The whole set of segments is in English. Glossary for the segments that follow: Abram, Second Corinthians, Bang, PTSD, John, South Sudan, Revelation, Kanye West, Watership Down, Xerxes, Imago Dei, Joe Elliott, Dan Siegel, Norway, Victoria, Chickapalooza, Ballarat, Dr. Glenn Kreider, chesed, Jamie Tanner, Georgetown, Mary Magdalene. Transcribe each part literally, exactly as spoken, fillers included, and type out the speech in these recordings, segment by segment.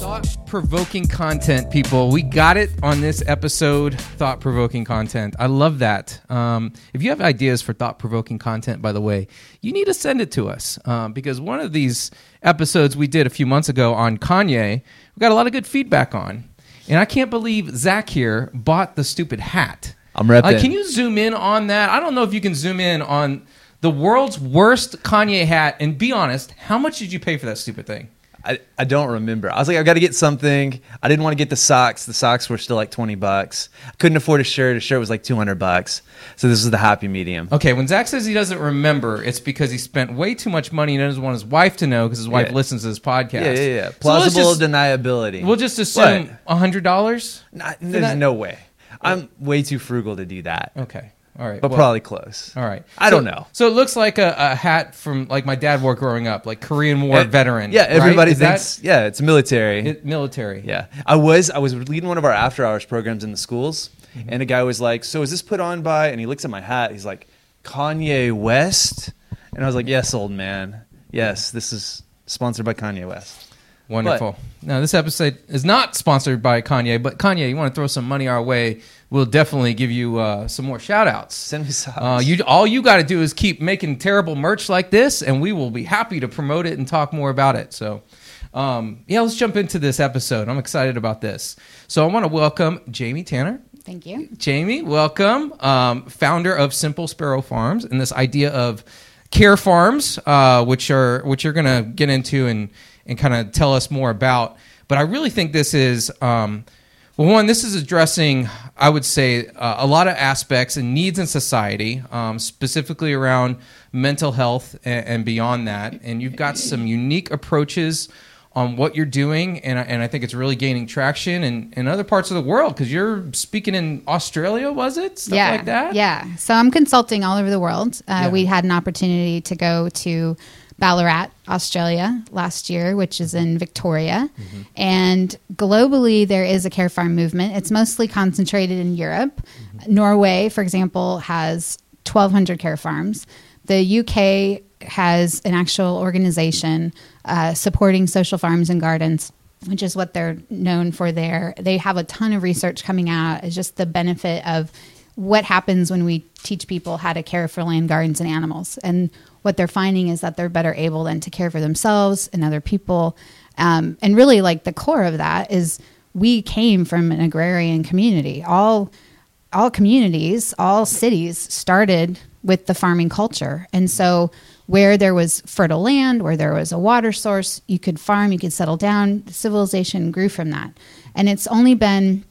Thought-provoking content, people. We got it on this episode, thought-provoking content. I love that. Um, if you have ideas for thought-provoking content, by the way, you need to send it to us um, because one of these episodes we did a few months ago on Kanye, we got a lot of good feedback on. And I can't believe Zach here bought the stupid hat. I'm repping. Uh, can you zoom in on that? I don't know if you can zoom in on the world's worst Kanye hat. And be honest, how much did you pay for that stupid thing? I, I don't remember. I was like, I've got to get something. I didn't want to get the socks. The socks were still like twenty bucks. I couldn't afford a shirt. A shirt was like two hundred bucks. So this is the happy medium. Okay, when Zach says he doesn't remember, it's because he spent way too much money and doesn't want his wife to know because his wife yeah. listens to this podcast. Yeah, yeah, yeah. Plausible so just, deniability. We'll just assume what? one hundred dollars? Not, there's that? No way. I'm way too frugal to do that. Okay. All right, but well, probably close. All right, I so, don't know. So it looks like a, a hat from like my dad wore growing up, like Korean War it, veteran. Yeah, everybody right? thinks. That, yeah, it's military. It, military. Yeah, I was I was leading one of our after hours programs in the schools, mm-hmm. and a guy was like, "So is this put on by?" And he looks at my hat. He's like, "Kanye West," and I was like, "Yes, old man. Yes, this is sponsored by Kanye West." Wonderful. But, now, this episode is not sponsored by Kanye, but Kanye, you want to throw some money our way, we'll definitely give you uh, some more shout-outs. Send me socks. Uh, you, all you got to do is keep making terrible merch like this, and we will be happy to promote it and talk more about it. So, um, yeah, let's jump into this episode. I'm excited about this. So I want to welcome Jamie Tanner. Thank you. Jamie, welcome, um, founder of Simple Sparrow Farms, and this idea of care farms, uh, which are which you're going to get into and and kind of tell us more about. But I really think this is, um, well, one, this is addressing, I would say, uh, a lot of aspects and needs in society, um, specifically around mental health and, and beyond that. And you've got some unique approaches on what you're doing, and I, and I think it's really gaining traction in, in other parts of the world, because you're speaking in Australia, was it? Stuff yeah, like that? Yeah, so I'm consulting all over the world. Uh, yeah. We had an opportunity to go to Ballarat, Australia last year, which is in Victoria. Mm-hmm. And globally, there is a care farm movement. It's mostly concentrated in Europe. Mm-hmm. Norway, for example, has twelve hundred care farms. The U K has an actual organization uh, supporting social farms and gardens, which is what they're known for there. They have a ton of research coming out. It's just the benefit of what happens when we teach people how to care for land, gardens, and animals. And what they're finding is that they're better able then to care for themselves and other people. Um, and really, like, the core of that is we came from an agrarian community. All, all communities, all cities started with the farming culture. And so where there was fertile land, where there was a water source, you could farm, you could settle down. Civilization grew from that. And it's only been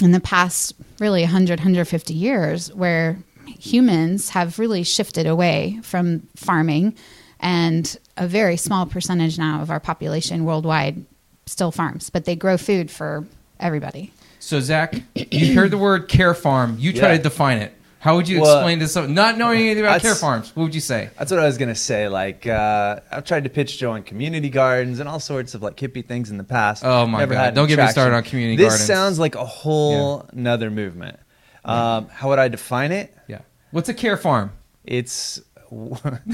in the past, really, one hundred, one hundred fifty years where humans have really shifted away from farming, and a very small percentage now of our population worldwide still farms, but they grow food for everybody. So, Zach, you heard the word care farm. You try yeah. to define it. How would you well, explain this? Not knowing anything about care farms, what would you say? That's what I was going to say. Like, uh, I've tried to pitch Joe on community gardens and all sorts of like hippie things in the past. Oh, my Never God. Don't get traction. me started on community this gardens. This sounds like a whole yeah. nother movement. Um, how would I define it? Yeah. What's a care farm? It's,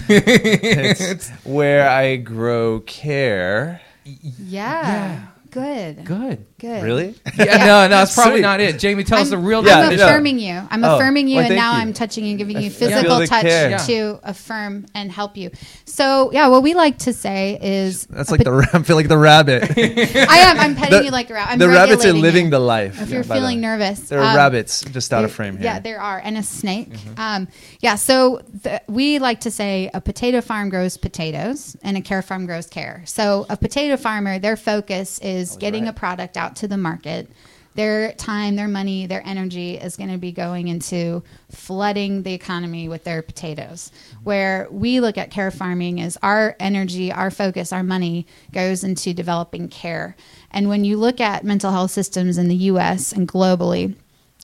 it's where I grow care. Yeah. yeah. Good. Good. Good. Really? Yeah, yeah. No, no, it's probably Sweet. not it. Jamie, tell I'm, us the real definition. I'm yeah, affirming yeah. you. I'm oh, affirming you, well, and now you. I'm touching and giving you physical touch yeah. to affirm and help you. So, yeah, what we like to say is... That's like pot- the... I feel like the rabbit. I am. I'm petting the, you like a rabbit. The rabbits are living you. the life. If yeah, you're feeling the, nervous. There are um, rabbits just out there, of frame here. Yeah, there are. And a snake. Mm-hmm. Um, yeah, so the, we like to say a potato farm grows potatoes, and a care farm grows care. So a potato farmer, their focus is... is getting right. a product out to the market their time, their money, their energy is going to be going into flooding the economy with their potatoes. Where we look at care farming is our energy, our focus, our money goes into developing care. And when you look at mental health systems in the U S and globally,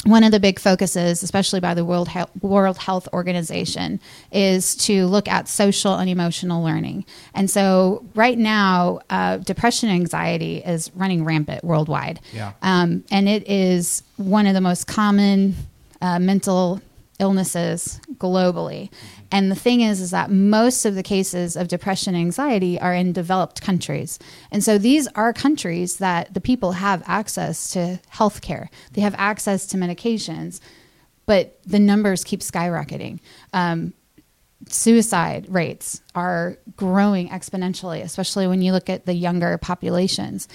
one of the big focuses, especially by the World Health, World Health Organization, is to look at social and emotional learning. And so right now, uh, depression and anxiety is running rampant worldwide. Yeah. Um, and it is one of the most common uh, mental illnesses globally. And the thing is, is that most of the cases of depression and anxiety are in developed countries. And so these are countries that the people have access to healthcare. They have access to medications, but the numbers keep skyrocketing. Um, suicide rates are growing exponentially, especially when you look at the younger populations.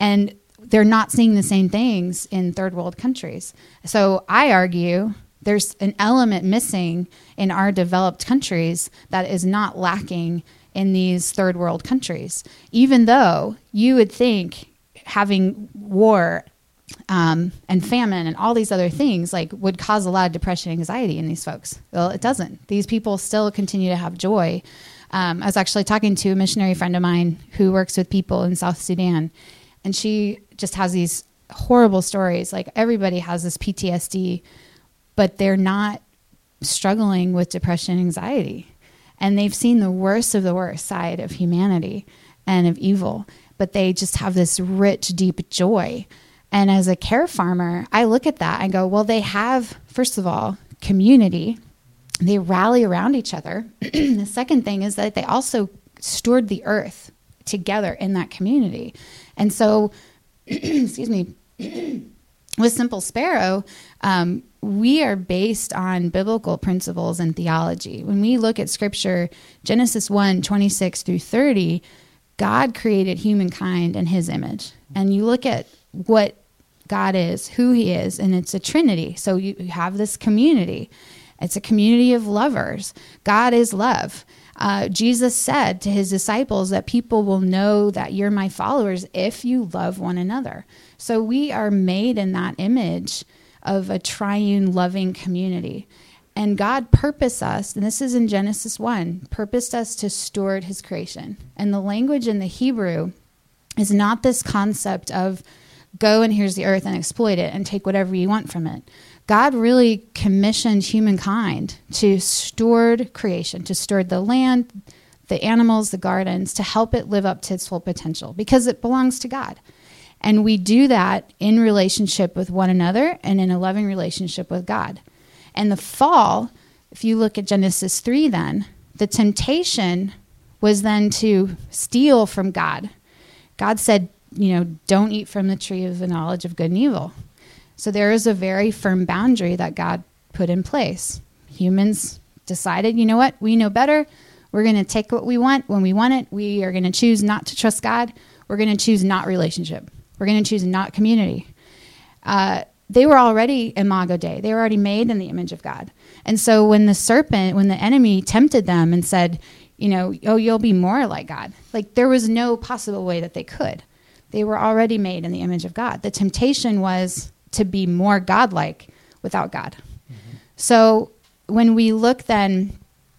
And they're not seeing the same things in third world countries. So I argue there's an element missing in our developed countries that is not lacking in these third world countries, even though you would think having war um, and famine and all these other things like would cause a lot of depression and anxiety in these folks. Well, it doesn't. These people still continue to have joy. Um, I was actually talking to a missionary friend of mine who works with people in South Sudan, and she just has these horrible stories. Like everybody has this P T S D, but they're not struggling with depression and anxiety. And they've seen the worst of the worst side of humanity and of evil, but they just have this rich, deep joy. And as a care farmer, I look at that and go, well, they have, first of all, community. They rally around each other. The second thing is that they also stored the earth together in that community. And so, excuse me, with Simple Sparrow, um, we are based on biblical principles and theology. When we look at scripture, Genesis one, twenty-six through thirty, God created humankind in his image. And you look at what God is, who he is, and it's a trinity. So you have this community. It's a community of lovers. God is love. Uh, Jesus said to his disciples that people will know that you're my followers if you love one another. So we are made in that image of a triune loving community. And God purposed us, and this is in Genesis one, purposed us to steward his creation. And the language in the Hebrew is not this concept of go and here's the earth and exploit it and take whatever you want from it. God really commissioned humankind to steward creation, to steward the land, the animals, the gardens, to help it live up to its full potential because it belongs to God. And we do that in relationship with one another and in a loving relationship with God. And the fall, if you look at Genesis three then, the temptation was then to steal from God. God said, you know, don't eat from the tree of the knowledge of good and evil. So there is a very firm boundary that God put in place. Humans decided, you know what, we know better. We're going to take what we want when we want it. We are going to choose not to trust God. We're going to choose not relationship. We're going to choose not community. Uh, they were already Imago Dei. They were already made in the image of God. And so when the serpent, when the enemy tempted them and said, you know, oh, you'll be more like God. Like there was no possible way that they could. They were already made in the image of God. The temptation was to be more godlike without God. Mm-hmm. So when we look then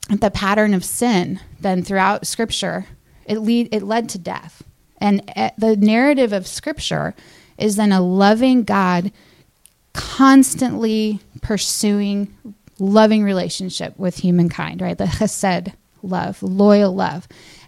at the pattern of sin, then throughout Scripture, it lead it led to death. And the narrative of Scripture is then a loving God constantly pursuing loving relationship with humankind, right? The chesed love, loyal love.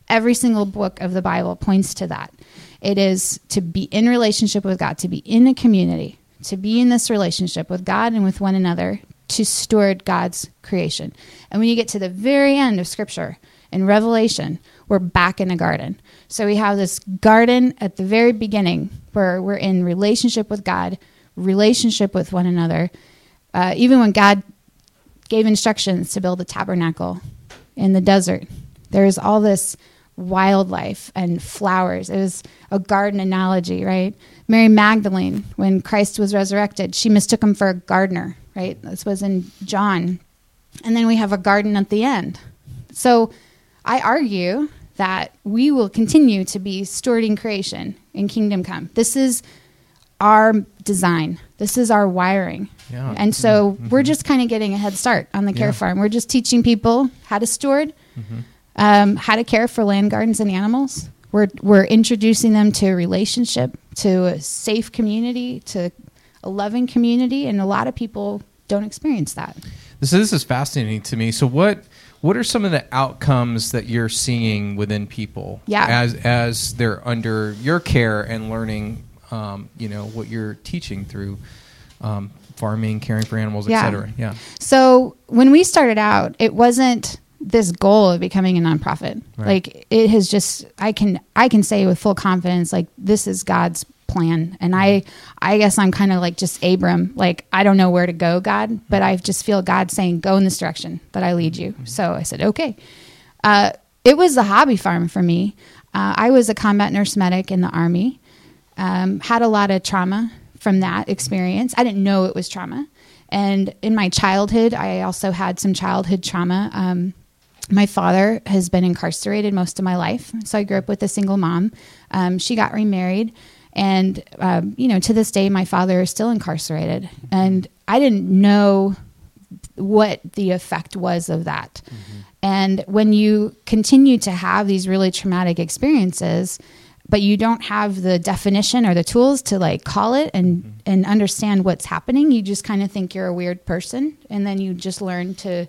Every single book of the Bible points to that. It is to be in relationship with God, to be in a community, to be in this relationship with God and with one another, to steward God's creation. And when you get to the very end of Scripture, in Revelation, we're back in a garden. So we have this garden at the very beginning where we're in relationship with God, relationship with one another. Uh, even when God gave instructions to build a tabernacle in the desert, there's all this wildlife and flowers. It was a garden analogy, right? Mary Magdalene, when Christ was resurrected, she mistook him for a gardener, right? This was in John. And then we have a garden at the end. So I argue that we will continue to be stewarding creation in kingdom come. This is our design. This is our wiring. Yeah. And so mm-hmm. we're just kind of getting a head start on the care yeah. farm. We're just teaching people how to steward, mm-hmm. um, how to care for land, gardens, and animals. We're we're introducing them to a relationship, to a safe community, to a loving community, and a lot of people don't experience that. So this is fascinating to me. So what what are some of the outcomes that you're seeing within people yeah. as as they're under your care and learning, um, you know, what you're teaching through um, farming, caring for animals, yeah. et cetera? Yeah. So when we started out, it wasn't this goal of becoming a nonprofit. Right. Like it has just, I can I can say with full confidence, like this is God's plan. And I, I guess I'm kind of like just Abram, like, I don't know where to go, God, but I just feel God saying, go in this direction that I lead you. So I said, okay. Uh, it was a hobby farm for me. Uh, I was a combat nurse medic in the Army, um, had a lot of trauma from that experience. I didn't know it was trauma. And in my childhood, I also had some childhood trauma. Um, My father has been incarcerated most of my life, so I grew up with a single mom. Um, she got remarried, and um, you know, to this day, my father is still incarcerated. And I didn't know what the effect was of that. Mm-hmm. And when you continue to have these really traumatic experiences, but you don't have the definition or the tools to like call it and mm-hmm. and understand what's happening, you just kind of think you're a weird person, and then you just learn to.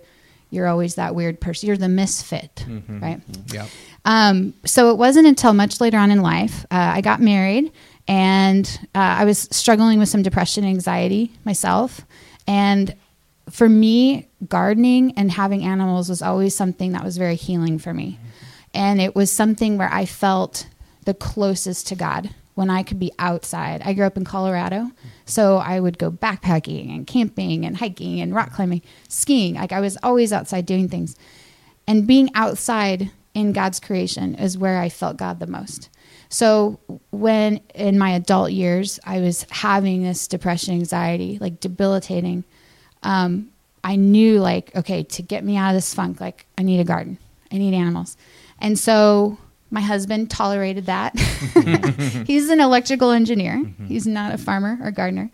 You're always that weird person. You're the misfit, mm-hmm. right? Yeah. Um, so it wasn't until much later on in life, uh, I got married, and uh, I was struggling with some depression and anxiety myself. And for me, gardening and having animals was always something that was very healing for me. Mm-hmm. And it was something where I felt the closest to God when I could be outside. I grew up in Colorado, so I would go backpacking and camping and hiking and rock climbing, skiing. Like I was always outside doing things. And being outside in God's creation is where I felt God the most. So when in my adult years, I was having this depression, anxiety, like debilitating, um, I knew like, okay, to get me out of this funk, like I need a garden, I need animals. And so my husband tolerated that. He's an electrical engineer. Mm-hmm. He's not a farmer or gardener.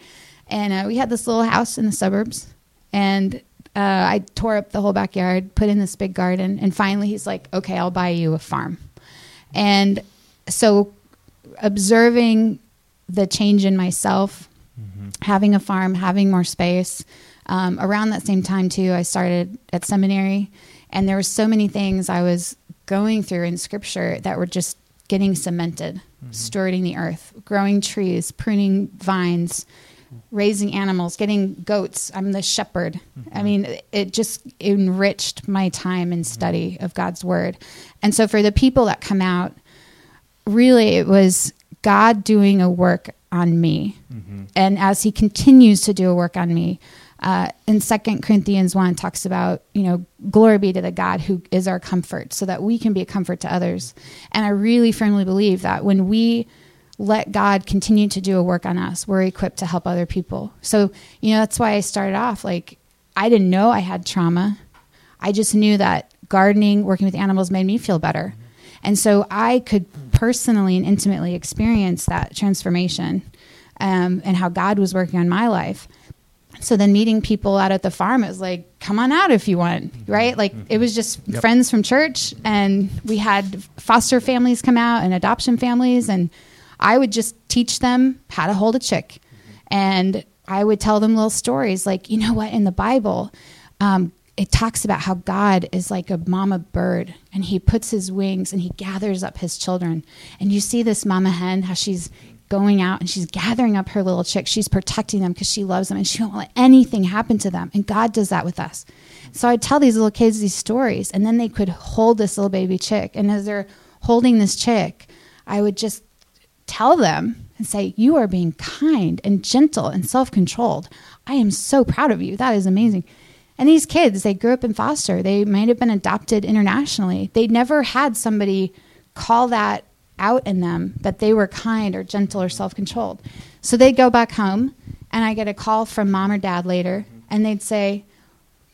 And uh, we had this little house in the suburbs. And uh, I tore up the whole backyard, put in this big garden. And finally he's like, okay, I'll buy you a farm. And so observing the change in myself, mm-hmm. having a farm, having more space. Um, around that same time, too, I started at seminary. And there were so many things I was going through in scripture that were just getting cemented, mm-hmm. stewarding the earth, growing trees, pruning vines, raising animals, getting goats. I'm the shepherd. Mm-hmm. I mean, it just enriched my time and study mm-hmm. of God's word. And so for the people that come out, really it was God doing a work on me. Mm-hmm. And as he continues to do a work on me, Uh, in Second Corinthians one talks about, you know, glory be to the God who is our comfort so that we can be a comfort to others. And I really firmly believe that when we let God continue to do a work on us, we're equipped to help other people. So, you know, that's why I started off like, I didn't know I had trauma. I just knew that gardening, working with animals made me feel better. And so I could personally and intimately experience that transformation um, and how God was working on my life. So then meeting people out at the farm, it was like, come on out if you want, right? Like it was just yep. friends from church, and we had foster families come out and adoption families, and I would just teach them how to hold a chick. And I would tell them little stories like, you know what, in the Bible, um, it talks about how God is like a mama bird, and he puts his wings and he gathers up his children. And you see this mama hen, how she's going out and she's gathering up her little chick. She's protecting them because she loves them and she won't let anything happen to them. And God does that with us. So I tell these little kids these stories, and then they could hold this little baby chick. And as they're holding this chick, I would just tell them and say, you are being kind and gentle and self-controlled. I am so proud of you. That is amazing. And these kids, they grew up in foster. They might have been adopted internationally. They never had somebody call that out in them that they were kind or gentle or self-controlled. So they go back home, and I get a call from mom or dad later, and they'd say,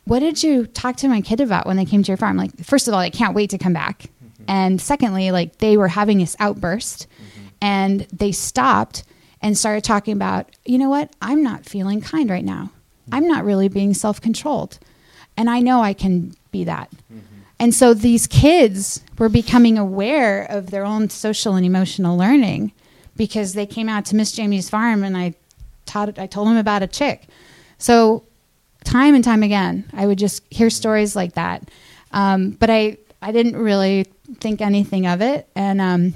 what did you talk to my kid about when they came to your farm? Like, first of all, I can't wait to come back. Mm-hmm. And secondly, like they were having this outburst mm-hmm. and they stopped and started talking about, you know what, I'm not feeling kind right now. I'm not really being self-controlled. And I know I can be that. Mm-hmm. And so these kids were becoming aware of their own social and emotional learning because they came out to Miss Jamie's farm and I taught, I told them about a chick. So time and time again, I would just hear stories like that. Um, but I, I didn't really think anything of it. And um,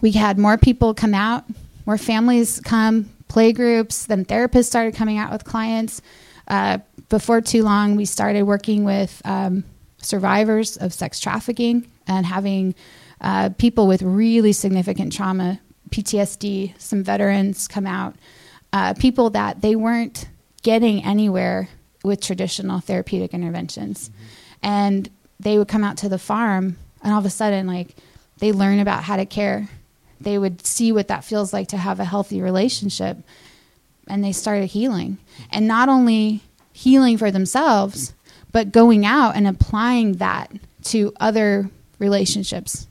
we had more people come out, more families come, play groups, then therapists started coming out with clients. Uh, before too long, we started working with um, survivors of sex trafficking and having uh, people with really significant trauma, P T S D, some veterans come out, uh, people that they weren't getting anywhere with traditional therapeutic interventions. Mm-hmm. And they would come out to the farm and all of a sudden, like, they learn about how to care. They would see what that feels like to have a healthy relationship. And they started healing, and not only healing for themselves, but going out and applying that to other relationships.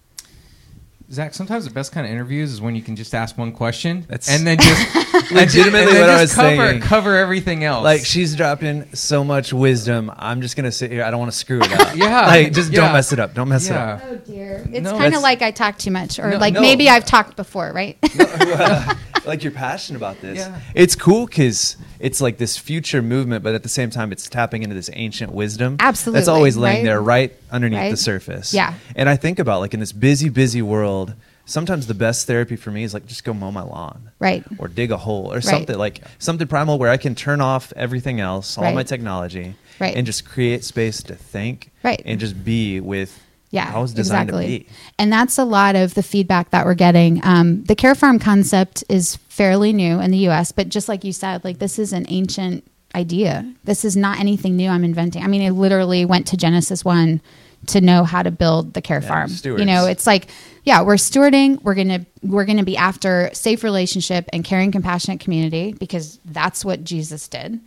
Zach, sometimes the best kind of interviews is when you can just ask one question. That's and then just legitimately and then what just I was cover, saying. Cover everything else. Like, she's dropping so much wisdom. I'm just going to sit here. I don't want to screw it up. yeah. Like, just yeah. don't mess it up. Don't mess yeah. it up. Oh, dear. It's no, kind of like I talk too much, or no, like no. maybe I've talked before, right? no, uh, like, you're passionate about this. Yeah. It's cool because it's like this future movement, but at the same time, it's tapping into this ancient wisdom. Absolutely. That's always laying right? there right underneath right? the surface. Yeah. And I think about, like, in this busy, busy world, sometimes the best therapy for me is, like, just go mow my lawn. Right. Or dig a hole or right. something, like something primal where I can turn off everything else, all right. my technology, right. and just create space to think right. and just be with Yeah, how it's designed exactly. to be. And that's a lot of the feedback that we're getting. Um, the care farm concept is fairly new in the U S, but just like you said, like, this is an ancient idea. This is not anything new I'm inventing. I mean, I literally went to Genesis one to know how to build the care yeah, farm. Stewards. You know, it's like, yeah, we're stewarding. We're gonna we're gonna be after safe relationship and caring, compassionate community because that's what Jesus did.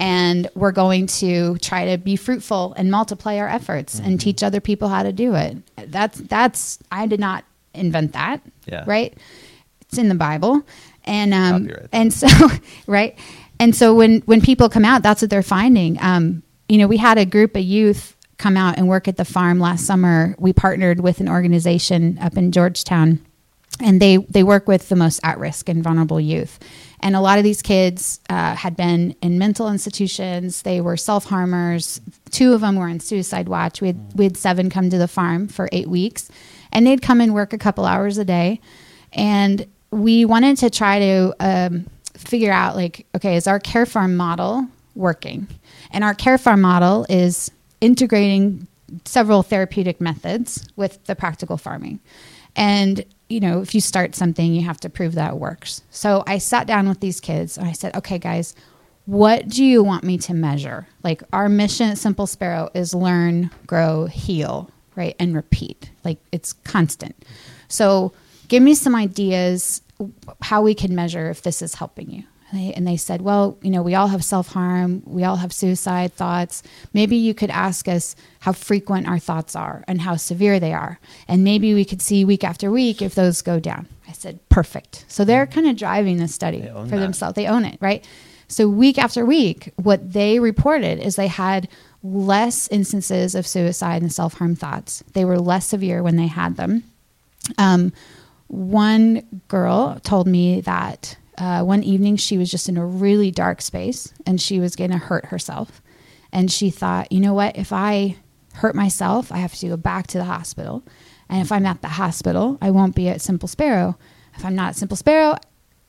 And we're going to try to be fruitful and multiply our efforts mm-hmm. and teach other people how to do it. That's, that's, I did not invent that, yeah. right? It's in the Bible. And, um, Copyright. and so, right. And so when, when people come out, that's what they're finding. Um, you know, we had a group of youth come out and work at the farm last summer. We partnered with an organization up in Georgetown, and they, they work with the most at-risk and vulnerable youth. And a lot of these kids uh, had been in mental institutions. They were self-harmers. Two of them were on suicide watch. We had, we had seven come to the farm for eight weeks. And they'd come and work a couple hours a day. And we wanted to try to um, figure out, like, okay, is our care farm model working? And our care farm model is integrating several therapeutic methods with the practical farming. And you know, if you start something, you have to prove that it works. So I sat down with these kids and I said, okay, guys, what do you want me to measure? Like, our mission at Simple Sparrow is learn, grow, heal, right? And repeat. Like, it's constant. So give me some ideas how we can measure if this is helping you. And they, and they said, well, you know, we all have self-harm. We all have suicide thoughts. Maybe you could ask us how frequent our thoughts are and how severe they are. And maybe we could see week after week if those go down. I said, perfect. So they're kind of driving the study for that. themselves. They own it, right? So week after week, what they reported is they had less instances of suicide and self-harm thoughts. They were less severe when they had them. Um, one girl told me that Uh, one evening she was just in a really dark space and she was going to hurt herself. And she thought, you know what, if I hurt myself, I have to go back to the hospital. And if I'm at the hospital, I won't be at Simple Sparrow. If I'm not at Simple Sparrow,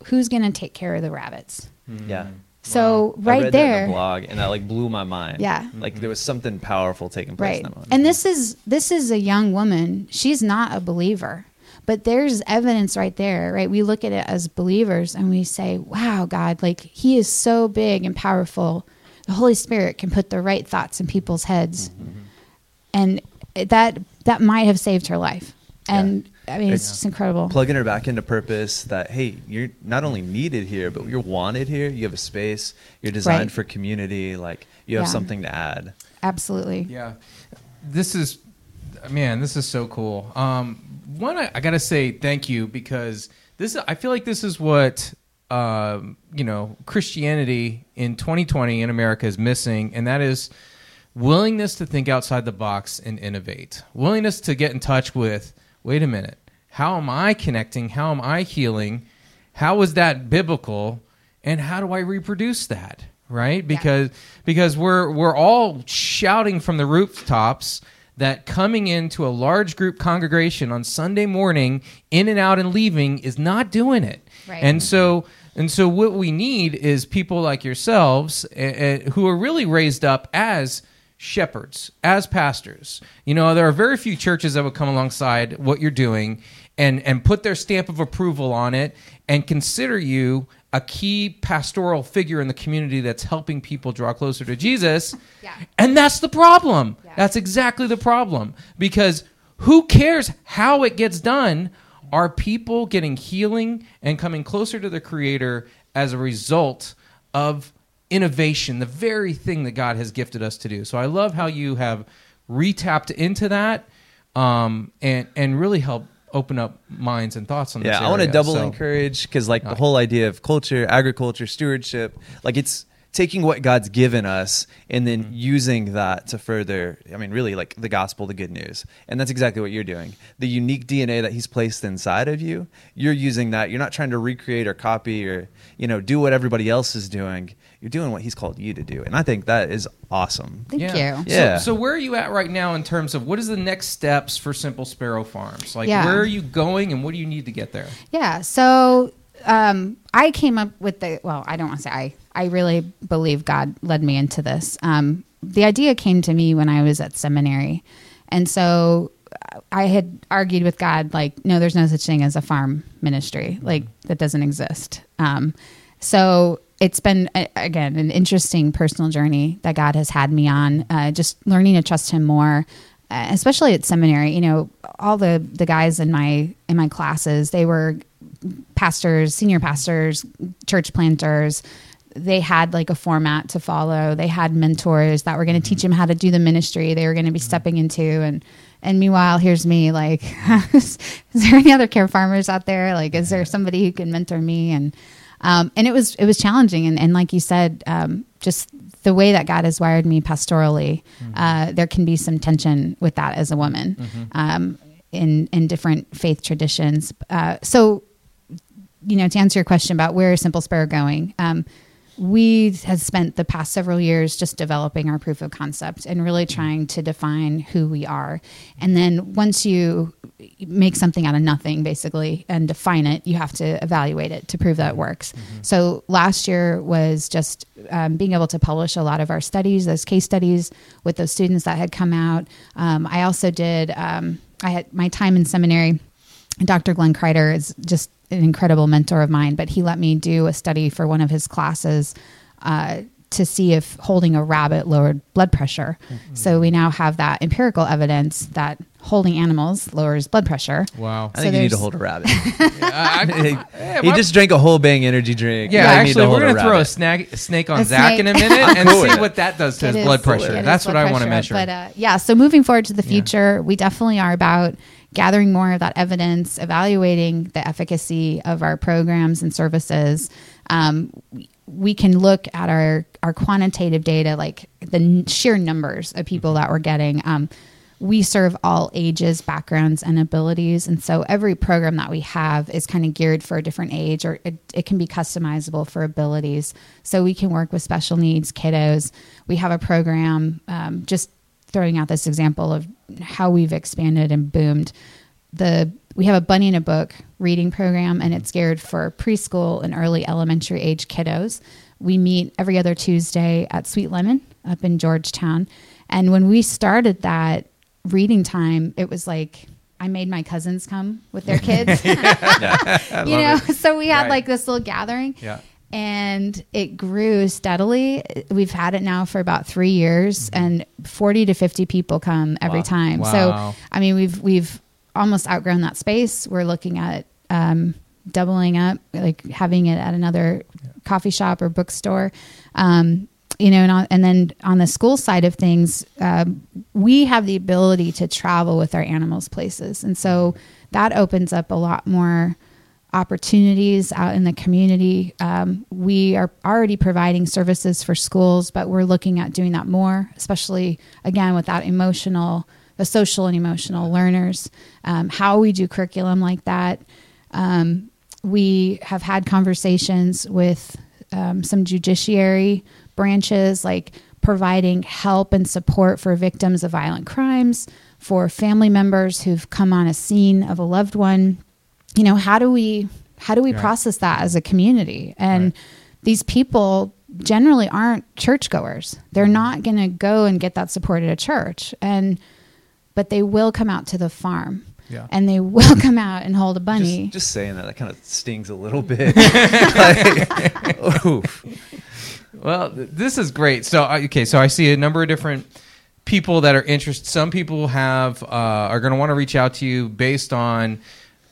who's going to take care of the rabbits? Mm-hmm. Yeah. So wow. right I read there, that in the blog, and that, like, blew my mind. Yeah. Like, there was something powerful taking place right. in that moment. And this is, this is a young woman. She's not a believer. But there's evidence right there, right? We look at it as believers and we say, wow, God, like, he is so big and powerful. The Holy Spirit can put the right thoughts in people's heads. Mm-hmm. And that that might have saved her life. And yeah. I mean, it's, it's just incredible. Plugging her back into purpose that, hey, you're not only needed here, but you're wanted here. You have a space. You're designed right. for community. Like, you have yeah. something to add. Absolutely. Yeah. This is... Man, this is so cool. Um, one, I, I got to say thank you because this. I feel like this is what um, you know, Christianity in twenty twenty in America is missing, and that is willingness to think outside the box and innovate. Willingness to get in touch with, wait a minute, how am I connecting? How am I healing? How is that biblical? And how do I reproduce that? Right? Because yeah. because we're we're all shouting from the rooftops that coming into a large group congregation on Sunday morning, in and out and leaving, is not doing it. Right. And so and so what we need is people like yourselves uh, who are really raised up as shepherds, as pastors. You know, there are very few churches that would come alongside what you're doing and and put their stamp of approval on it and consider you a key pastoral figure in the community that's helping people draw closer to Jesus. Yeah. And that's the problem. Yeah. That's exactly the problem. Because who cares how it gets done? Are people getting healing and coming closer to the Creator as a result of innovation, the very thing that God has gifted us to do? So I love how you have retapped into that um, and, and really helped open up minds and thoughts on this. Yeah, area. I want to double so, encourage, because like the whole idea of culture, agriculture, stewardship, like it's taking what God's given us and then mm-hmm. using that to further, I mean, really like the gospel, the good news. And that's exactly what you're doing. The unique D N A that he's placed inside of you, you're using that. You're not trying to recreate or copy or, you know, do what everybody else is doing. You're doing what he's called you to do. And I think that is awesome. Thank yeah. you. Yeah. So, so where are you at right now in terms of what is the next steps for Simple Sparrow Farms? Like yeah. where are you going and what do you need to get there? Yeah. So um, I came up with the, well, I don't want to say I, I really believe God led me into this. Um, the idea came to me when I was at seminary. And so I had argued with God, like, no, there's no such thing as a farm ministry. Like, that doesn't exist. Um, so it's been, again, an interesting personal journey that God has had me on, uh, just learning to trust him more, uh, especially at seminary. You know, all the, the guys in my in my classes, they were pastors, senior pastors, church planters. They had like a format to follow. They had mentors that were going to teach them how to do the ministry they were going to be stepping into. And, and meanwhile, here's me like, is there any other care farmers out there? Like, is there somebody who can mentor me? And, um, and it was, it was challenging. And, and like you said, um, just the way that God has wired me pastorally, mm-hmm. uh, there can be some tension with that as a woman, mm-hmm. um, in, in different faith traditions. Uh, so, you know, to answer your question about where is Simple Sparrow going, um, we have spent the past several years just developing our proof of concept and really trying to define who we are. And then once you make something out of nothing, basically, and define it, you have to evaluate it to prove that it works. Mm-hmm. So last year was just um, being able to publish a lot of our studies, those case studies with those students that had come out. Um, I also did, um, I had my time in seminary. Doctor Glenn Kreider is just an incredible mentor of mine, but he let me do a study for one of his classes uh, to see if holding a rabbit lowered blood pressure. Mm-hmm. So we now have that empirical evidence that holding animals lowers blood pressure. Wow. I so think you need to hold a rabbit. yeah, I, I, he just drank a whole Bang energy drink. Yeah, yeah actually, we're going to throw a, snag, a snake on a Zach snake. in a minute and see what that does to it his is, blood pressure. That's blood what pressure, I want to measure. But uh, yeah, so moving forward to the future, yeah. we definitely are about gathering more of that evidence, evaluating the efficacy of our programs and services. Um, we can look at our, our quantitative data, like the n- sheer numbers of people that we're getting. Um, we serve all ages, backgrounds, and abilities. And so every program that we have is kind of geared for a different age, or it, it can be customizable for abilities. So we can work with special needs kiddos. We have a program, um, just throwing out this example of how we've expanded and boomed. The we have a Bunny in a Book reading program, and it's geared for preschool and early elementary age kiddos. We meet every other Tuesday at Sweet Lemon up in Georgetown. And when we started that reading time, it was like I made my cousins come with their kids. yeah, yeah, you know, it. so we had right. like this little gathering. Yeah. And it grew steadily. We've had it now for about three years, and forty to fifty people come every wow. time. Wow. So, I mean, we've we've almost outgrown that space. We're looking at um, doubling up, like having it at another yeah. coffee shop or bookstore, um, you know. And, on, and then on the school side of things, um, we have the ability to travel with our animals places, and so that opens up a lot more opportunities out in the community. Um, we are already providing services for schools, but we're looking at doing that more, especially, again, with that emotional, the social and emotional learners, um, how we do curriculum like that. Um, we have had conversations with um, some judiciary branches, like providing help and support for victims of violent crimes, for family members who've come on a scene of a loved one. You know, how do we, how do we yeah. process that as a community? And right. these people generally aren't churchgoers. They're not going to go and get that support at a church, and, but they will come out to the farm yeah. and they will come out and hold a bunny. Just, just saying that, that kind of stings a little bit. like, oof. Well, th- this is great. So, okay. So I see a number of different people that are interested. Some people have, uh, are going to want to reach out to you based on,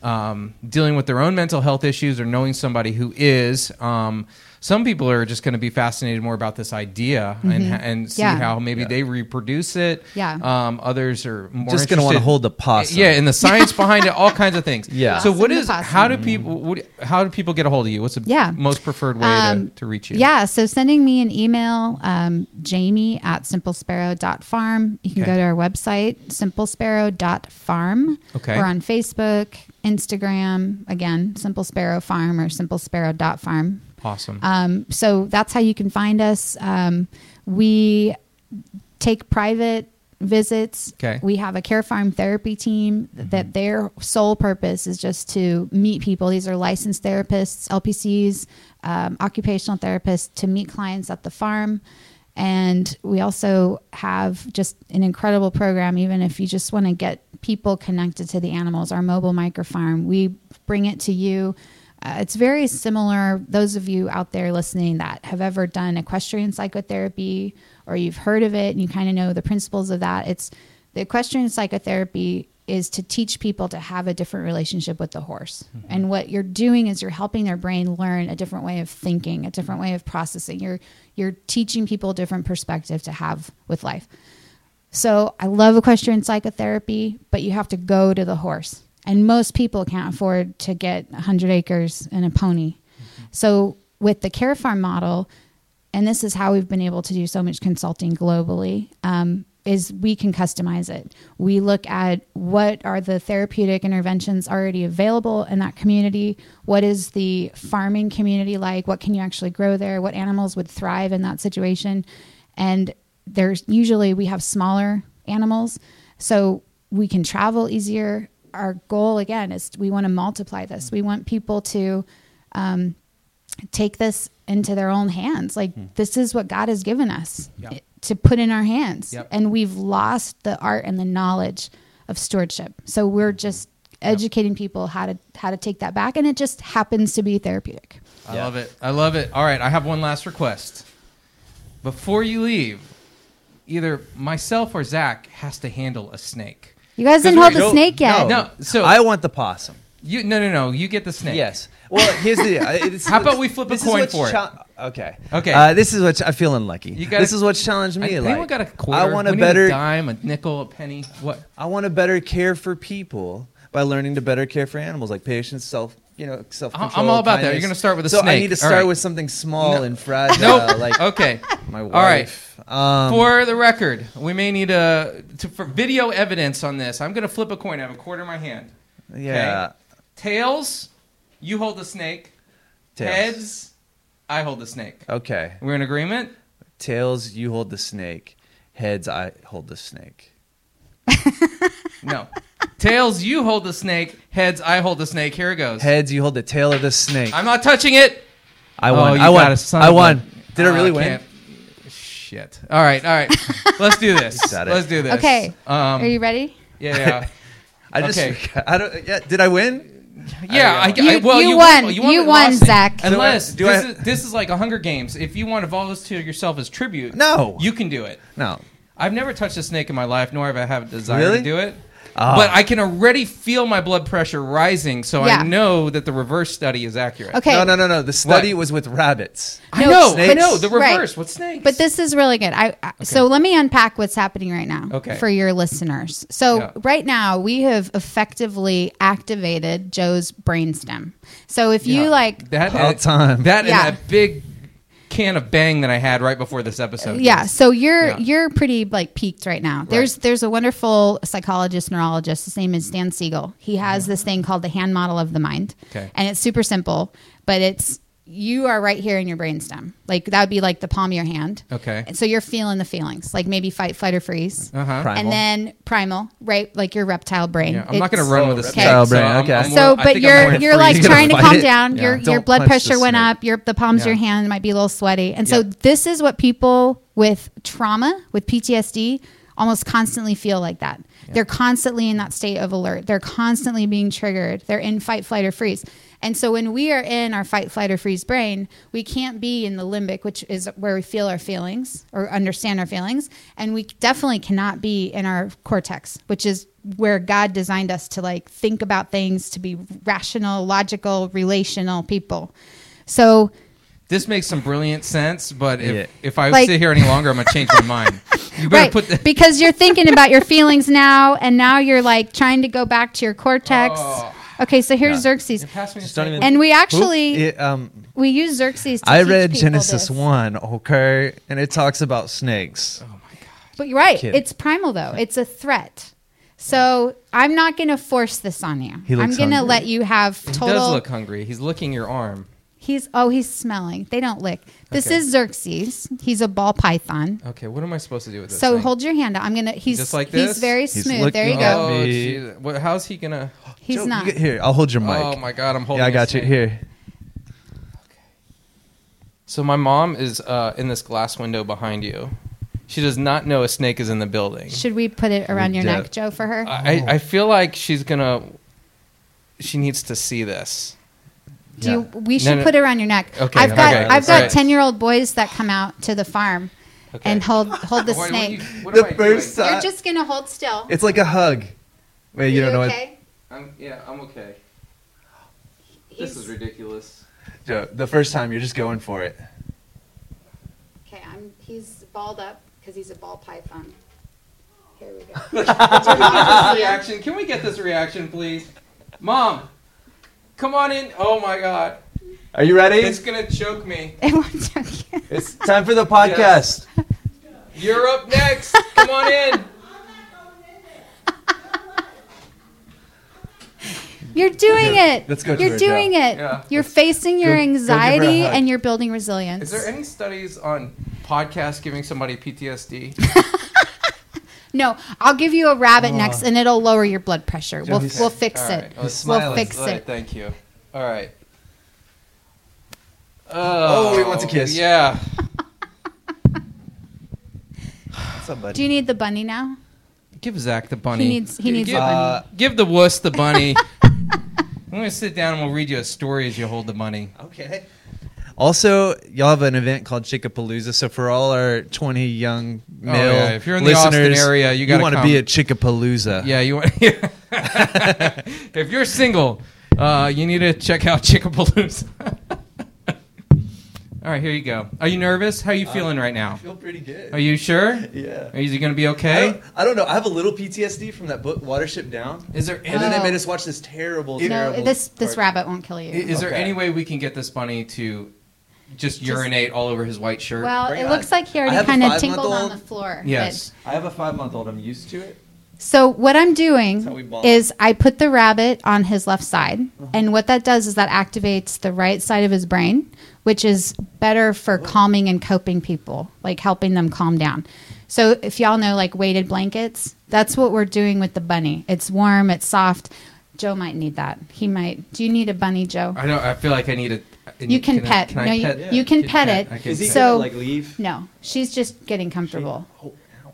Um, dealing with their own mental health issues or knowing somebody who is. Um, some people are just going to be fascinated more about this idea mm-hmm. and, and see yeah. how maybe yeah. they reproduce it. Yeah. Um, others are more just going to want to hold the possum. Yeah, and the science behind it, all kinds of things. Yeah. So what is how do people what, how do people get a hold of you? What's the yeah. most preferred way um, to, to reach you? Yeah. So sending me an email, um, Jamie at simple sparrow dot farm. You can okay. go to our website, simple sparrow dot farm. Okay. We're on Facebook, Instagram, again, Simple Sparrow Farm or simple sparrow dot farm. Awesome. Um, so that's how you can find us. Um, we take private visits. Okay. We have a care farm therapy team mm-hmm. that their sole purpose is just to meet people. These are licensed therapists, L P Cs, um, occupational therapists, to meet clients at the farm. And we also have just an incredible program, even if you just want to get people connected to the animals, our mobile microfarm. We bring it to you. Uh, it's very similar. Those of you out there listening that have ever done equestrian psychotherapy, or you've heard of it and you kind of know the principles of that. It's the equestrian psychotherapy is to teach people to have a different relationship with the horse. Mm-hmm. And what you're doing is you're helping their brain learn a different way of thinking, a different way of processing. You're, you're teaching people a different perspective to have with life. So I love equestrian psychotherapy, but you have to go to the horse. And most people can't afford to get one hundred acres and a pony. Mm-hmm. So with the care farm model, and this is how we've been able to do so much consulting globally, um, is we can customize it. We look at what are the therapeutic interventions already available in that community? What is the farming community like? What can you actually grow there? What animals would thrive in that situation? And there's usually we have smaller animals, so we can travel easier. Our goal, again, is we want to multiply this. We want people to um, take this into their own hands. Like hmm. this is what God has given us yeah. to put in our hands. Yep. And we've lost the art and the knowledge of stewardship. So we're just educating yep. people how to, how to take that back. And it just happens to be therapeutic. I yeah. love it. I love it. All right. I have one last request. Before you leave, either myself or Zach has to handle a snake. You guys didn't hold the no, snake yet. No, no, so I want the possum. You no, no, no. You get the snake. Yes. Well, here's the. It's, How about we flip a coin for cha- it? Okay. Okay. Uh, this is what ch- I'm feeling lucky. You gotta, this is what's challenged me. I, like. Anyone got a quarter? I want a we better need a dime, a nickel, a penny. What? I want to better care for people by learning to better care for animals, like patience, self. You know, self-control. I'm all about kindness. That. You're going to start with a so snake. So I need to start right. with something small no. and fragile. Nope. Like okay. My wife. All right. Um, for the record, we may need a, to, for video evidence on this. I'm going to flip a coin. I have a quarter in my hand. Yeah. Okay. Tails, you hold the snake. Tails. Heads, I hold the snake. Okay. We're in agreement? Tails, you hold the snake. Heads, I hold the snake. No. Tails, you hold the snake. Heads, I hold the snake. Here it goes. Heads, you hold the tail of the snake. I'm not touching it. I won. Oh, you I won. I won. Did uh, it really I win? Can't. Shit. All right. All right. Let's do this. Let's do this. Okay. Um, Are you ready? Yeah. yeah. I just. Okay. I don't. Yeah. Did I win? Yeah. I, I, I, well, you, you, you won. won. You won, you won Zach. Unless do I, do this, I, is, this is like a Hunger Games. If you want to evolve this to yourself as tribute, no, you can do it. No. I've never touched a snake in my life, nor have I had a desire really? to do it. Uh, but I can already feel my blood pressure rising, so yeah. I know that the reverse study is accurate. Okay. No, no, no, no. The study what? was with rabbits. No, I know. Snakes. I know. The reverse. Right. What's snakes? But this is really good. I, I okay. So let me unpack what's happening right now okay. for your listeners. So yeah. right now, we have effectively activated Joe's brainstem. So if yeah. you like... That all time. That yeah. and that big... can of Bang that I had right before this episode. Yeah, so you're yeah. you're pretty like peaked right now. Right. There's there's a wonderful psychologist, neurologist. His name is Dan Siegel. He has yeah. this thing called the hand model of the mind, okay. and it's super simple, but it's you are right here in your brainstem. Like that would be like the palm of your hand. Okay. And so you're feeling the feelings, like maybe fight, flight, or freeze, uh-huh. and then primal, right? Like your reptile brain. Yeah, I'm it's, not going to run so with a reptile brain. Okay. okay. So, so more, but you're you're like you're trying to calm it. down. Yeah. Your Don't your blood pressure went up. Your the palms yeah. of your hand might be a little sweaty, and yeah. so this is what people with trauma, with P T S D, almost constantly feel like that. Yeah. They're constantly in that state of alert. They're constantly being triggered. They're in fight, flight, or freeze. And so when we are in our fight, flight, or freeze brain, we can't be in the limbic, which is where we feel our feelings or understand our feelings. And we definitely cannot be in our cortex, which is where God designed us to like think about things, to be rational, logical, relational people. So this makes some brilliant sense, but if, yeah. if I like, sit here any longer, I'm going to change my mind. You better right. put the- because you're thinking about your feelings now, and now you're like trying to go back to your cortex. Oh. Okay, so here's yeah. Xerxes. Even, and we actually, it, um, we use Xerxes to I read Genesis this. one, okay? And it talks about snakes. Oh, my God. But you're right. Kid. It's primal, though. It's a threat. So I'm not going to force this on you. He looks I'm going to let you have total... He does look hungry. He's licking your arm. He's Oh, he's smelling. They don't lick. This okay. is Xerxes. He's a ball python. Okay, what am I supposed to do with this So thing? Hold your hand out. I'm going to... He's Just like this? He's very smooth. He's there you go. Oh, geez. What, how's he going to... He's Joe, not. Get, here, I'll hold your mic. Oh, my God, I'm holding Yeah, I got you. Hand. Here. Okay. So my mom is uh, in this glass window behind you. She does not know a snake is in the building. Should we put it around your neck, Joe, for her? I, I feel like she's going to... She needs to see this. Do yeah. you, we should no, no. put it around your neck. Okay, I've got okay, I've got ten right. year old boys that come out to the farm okay. and hold hold the snake. What, what you, what the first time, you're just gonna hold still. It's like a hug. Wait, you, you don't know okay? what? I'm, yeah, I'm okay. He's, this is ridiculous. Joe, the first time you're just going for it. Okay, I'm. He's balled up because he's a ball python. Here we go. Reaction. Can we get this reaction, please, Mom? Come on in. Oh, my God. Are you ready? It's going to choke me. It won't choke you. It's time for the podcast. Yes. You're up next. Come on in. You're doing it. Let's go. You're doing it. Yeah. You're facing your anxiety and you're building resilience. Is there any studies on podcasts giving somebody P T S D? No, I'll give you a rabbit oh. next, and it'll lower your blood pressure. We'll okay. we'll fix right. it. We'll smiling. fix it. Right, thank you. All right. Oh, oh he wants a kiss. Yeah. What's up, buddy? Do you need the bunny now? Give Zach the bunny. He needs. He needs give, the bunny. Uh, give the wuss the bunny. I'm gonna sit down and we'll read you a story as you hold the bunny. Okay. Also, y'all have an event called Chickapalooza, so for all our twenty young male oh, yeah. if you're in the Austin area, you, you want to be at Chickapalooza. Yeah, you want. Yeah. If you're single, uh, you need to check out Chickapalooza. All right, here you go. Are you nervous? How are you feeling uh, right now? I feel pretty good. Are you sure? Yeah. Are you going to be okay? I don't, I don't know. I have a little P T S D from that book, Watership Down. Is there? Any, oh. And then they made us watch this terrible, no, terrible... This, this rabbit won't kill you. Is okay. there any way we can get this bunny to... Just, just urinate all over his white shirt. Well, Bring it on. looks like he already kind of tingled on the floor. Yes. But I have a five-month-old. I'm used to it. So what I'm doing is I put the rabbit on his left side, uh-huh. and what that does is that activates the right side of his brain, which is better for oh. calming and coping people, like helping them calm down. So if y'all know, like, weighted blankets, that's what we're doing with the bunny. It's warm. It's soft. Joe might need that. He might. Do you need a bunny, Joe? I don't. I feel like I need a... You can, can pet. I, can no, you, pet? Yeah. you can, can pet, pet it. I can. Is he so, gonna, like, leave? No, she's just getting comfortable. She,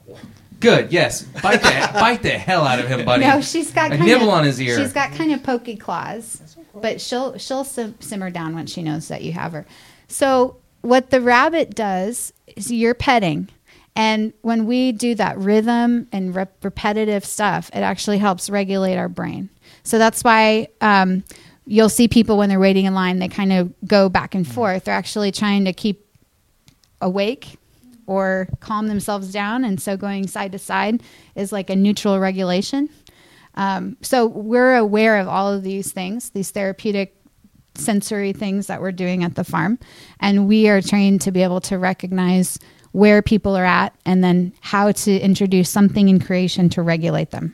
oh, Good. Yes, bite the bite the hell out of him, buddy. No, she's got kind nibble of, on his ear. She's got kind of pokey claws, so cool. but she'll she'll sim- simmer down when she knows that you have her. So what the rabbit does is you're petting, And when we do that rhythm and rep- repetitive stuff, it actually helps regulate our brain. So that's why um, you'll see people when they're waiting in line, they kind of go back and forth. They're actually trying to keep awake or calm themselves down. And so going side to side is like a neutral regulation. Um, so we're aware of all of these things, these therapeutic sensory things that we're doing at the farm. And we are trained to be able to recognize where people are at and then how to introduce something in creation to regulate them.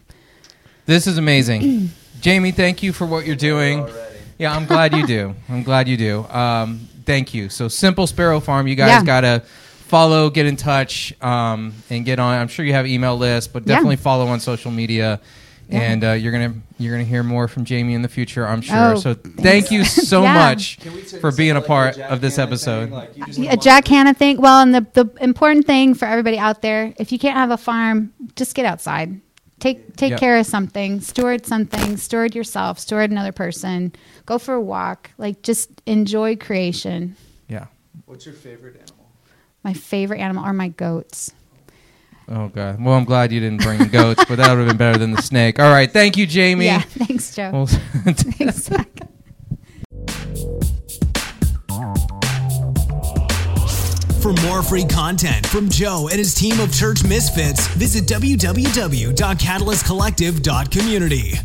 This is amazing. Jamie, thank you for what you're doing. Already. Yeah, I'm glad you do. I'm glad you do. Um, thank you. So Simple Sparrow Farm, you guys yeah. got to follow, get in touch, um, and get on. I'm sure you have email lists, but definitely yeah. follow on social media. Yeah. And uh, you're gonna you're gonna hear more from Jamie in the future, I'm sure. Oh, so thank you so yeah. much for being a part like a of this Hanna episode. Thing, like a Jack Hanna thing. Well, and the, the important thing for everybody out there, if you can't have a farm, just get outside. Take take yep. care of something. Steward something. Steward yourself. Steward another person. Go for a walk. Like, just enjoy creation. Yeah. What's your favorite animal? My favorite animal are my goats. Oh, God. Well, I'm glad you didn't bring goats, but that would have been better than the snake. All right. Thank you, Jamie. Yeah. Thanks, Joe. Well, thanks, Zach. For more free content from Joe and his team of church misfits, visit w w w dot catalyst collective dot community.